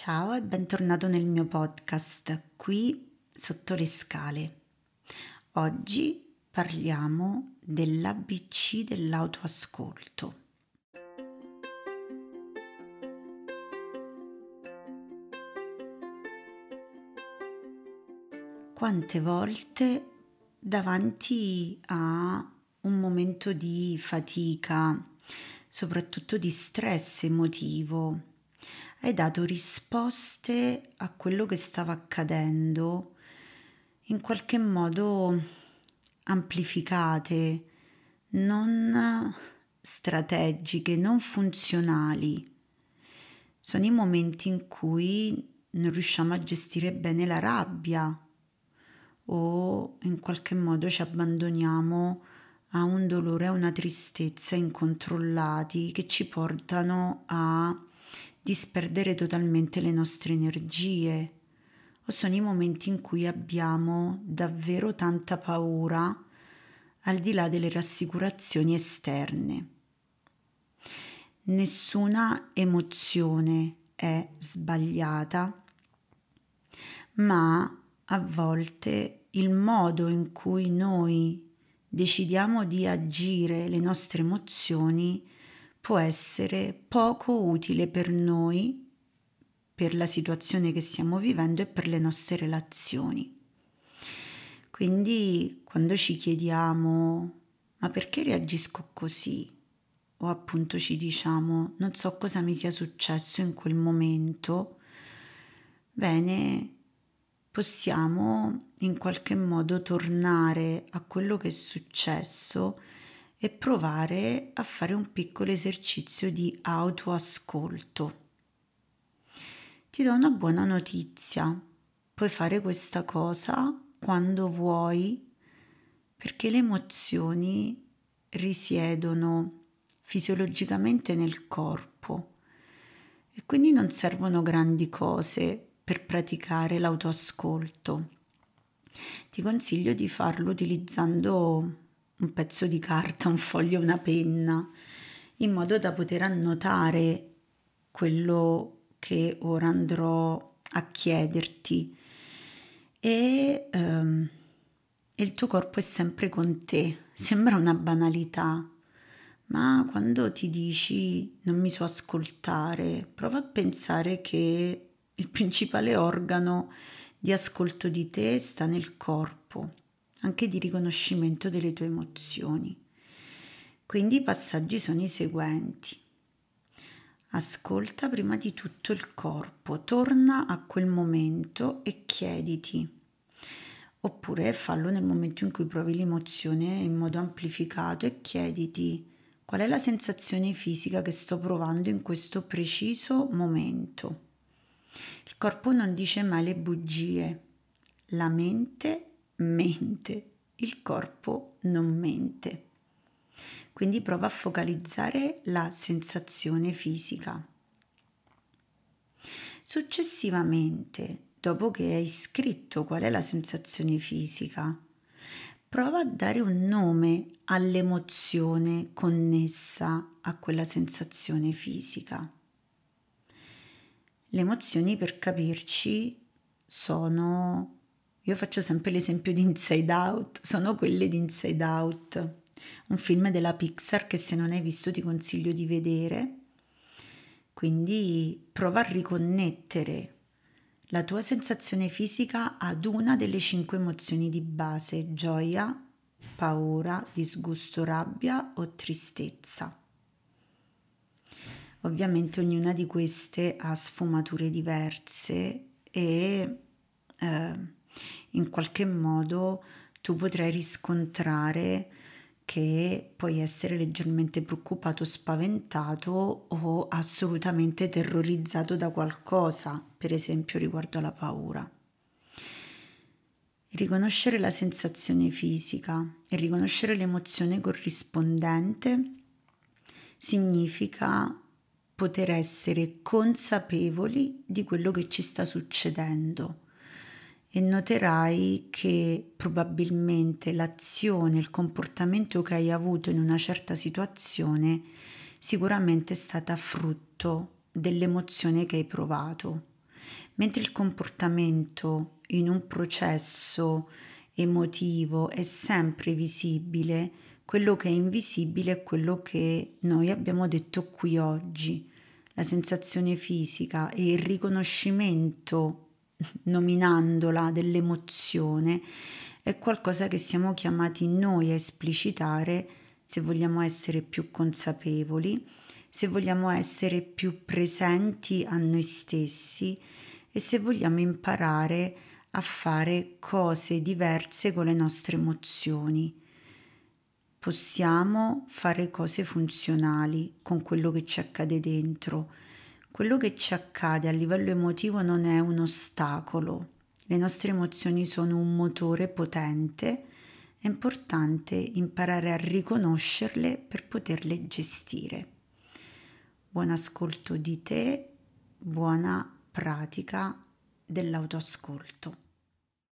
Ciao e bentornato nel mio podcast, qui sotto le scale. Oggi parliamo dell'ABC dell'autoascolto. Quante volte davanti a un momento di fatica, soprattutto di stress emotivo, hai dato risposte a quello che stava accadendo, in qualche modo amplificate, non strategiche, non funzionali. Sono i momenti in cui non riusciamo a gestire bene la rabbia o in qualche modo ci abbandoniamo a un dolore, a una tristezza incontrollati che ci portano a disperdere totalmente le nostre energie, o sono i momenti in cui abbiamo davvero tanta paura al di là delle rassicurazioni esterne. Nessuna emozione è sbagliata, ma a volte il modo in cui noi decidiamo di agire le nostre emozioni può essere poco utile per noi, per la situazione che stiamo vivendo e per le nostre relazioni. Quindi quando ci chiediamo ma perché reagisco così? O appunto ci diciamo non so cosa mi sia successo in quel momento, bene, possiamo in qualche modo tornare a quello che è successo e provare a fare un piccolo esercizio di autoascolto. Ti do una buona notizia, puoi fare questa cosa quando vuoi, perché le emozioni risiedono fisiologicamente nel corpo e quindi non servono grandi cose per praticare l'autoascolto. Ti consiglio di farlo utilizzando un pezzo di carta, un foglio, una penna, in modo da poter annotare quello che ora andrò a chiederti e il tuo corpo è sempre con te. Sembra una banalità, ma quando ti dici non mi so ascoltare, prova a pensare che il principale organo di ascolto di te sta nel corpo, anche di riconoscimento delle tue emozioni. Quindi i passaggi sono i seguenti. Ascolta prima di tutto il corpo, torna a quel momento e chiediti, oppure fallo nel momento in cui provi l'emozione in modo amplificato e chiediti qual è la sensazione fisica che sto provando in questo preciso momento. Il corpo non dice mai le bugie, la mente, il corpo non mente. Quindi prova a focalizzare la sensazione fisica. Successivamente, dopo che hai scritto qual è la sensazione fisica, prova a dare un nome all'emozione connessa a quella sensazione fisica. Le emozioni, per capirci, sono... Io faccio sempre l'esempio di Inside Out, sono quelle di Inside Out, un film della Pixar che se non hai visto ti consiglio di vedere. Quindi prova a riconnettere la tua sensazione fisica ad una delle 5 emozioni di base: gioia, paura, disgusto, rabbia o tristezza. Ovviamente ognuna di queste ha sfumature diverse e... in qualche modo tu potrai riscontrare che puoi essere leggermente preoccupato, spaventato o assolutamente terrorizzato da qualcosa, per esempio riguardo alla paura. Riconoscere la sensazione fisica e riconoscere l'emozione corrispondente significa poter essere consapevoli di quello che ci sta succedendo. E noterai che probabilmente l'azione, il comportamento che hai avuto in una certa situazione sicuramente è stata frutto dell'emozione che hai provato Mentre il comportamento in un processo emotivo è sempre visibile, quello che è invisibile è quello che noi abbiamo detto qui oggi, la sensazione fisica e il riconoscimento, nominandola, dell'emozione è qualcosa che siamo chiamati noi a esplicitare se vogliamo essere più consapevoli, se vogliamo essere più presenti a noi stessi e se vogliamo imparare a fare cose diverse con le nostre emozioni. Possiamo fare cose funzionali con quello che ci accade dentro. Quello che ci accade a livello emotivo non è un ostacolo. Le nostre emozioni sono un motore potente. È importante imparare a riconoscerle per poterle gestire. Buon ascolto di te, buona pratica dell'autoascolto.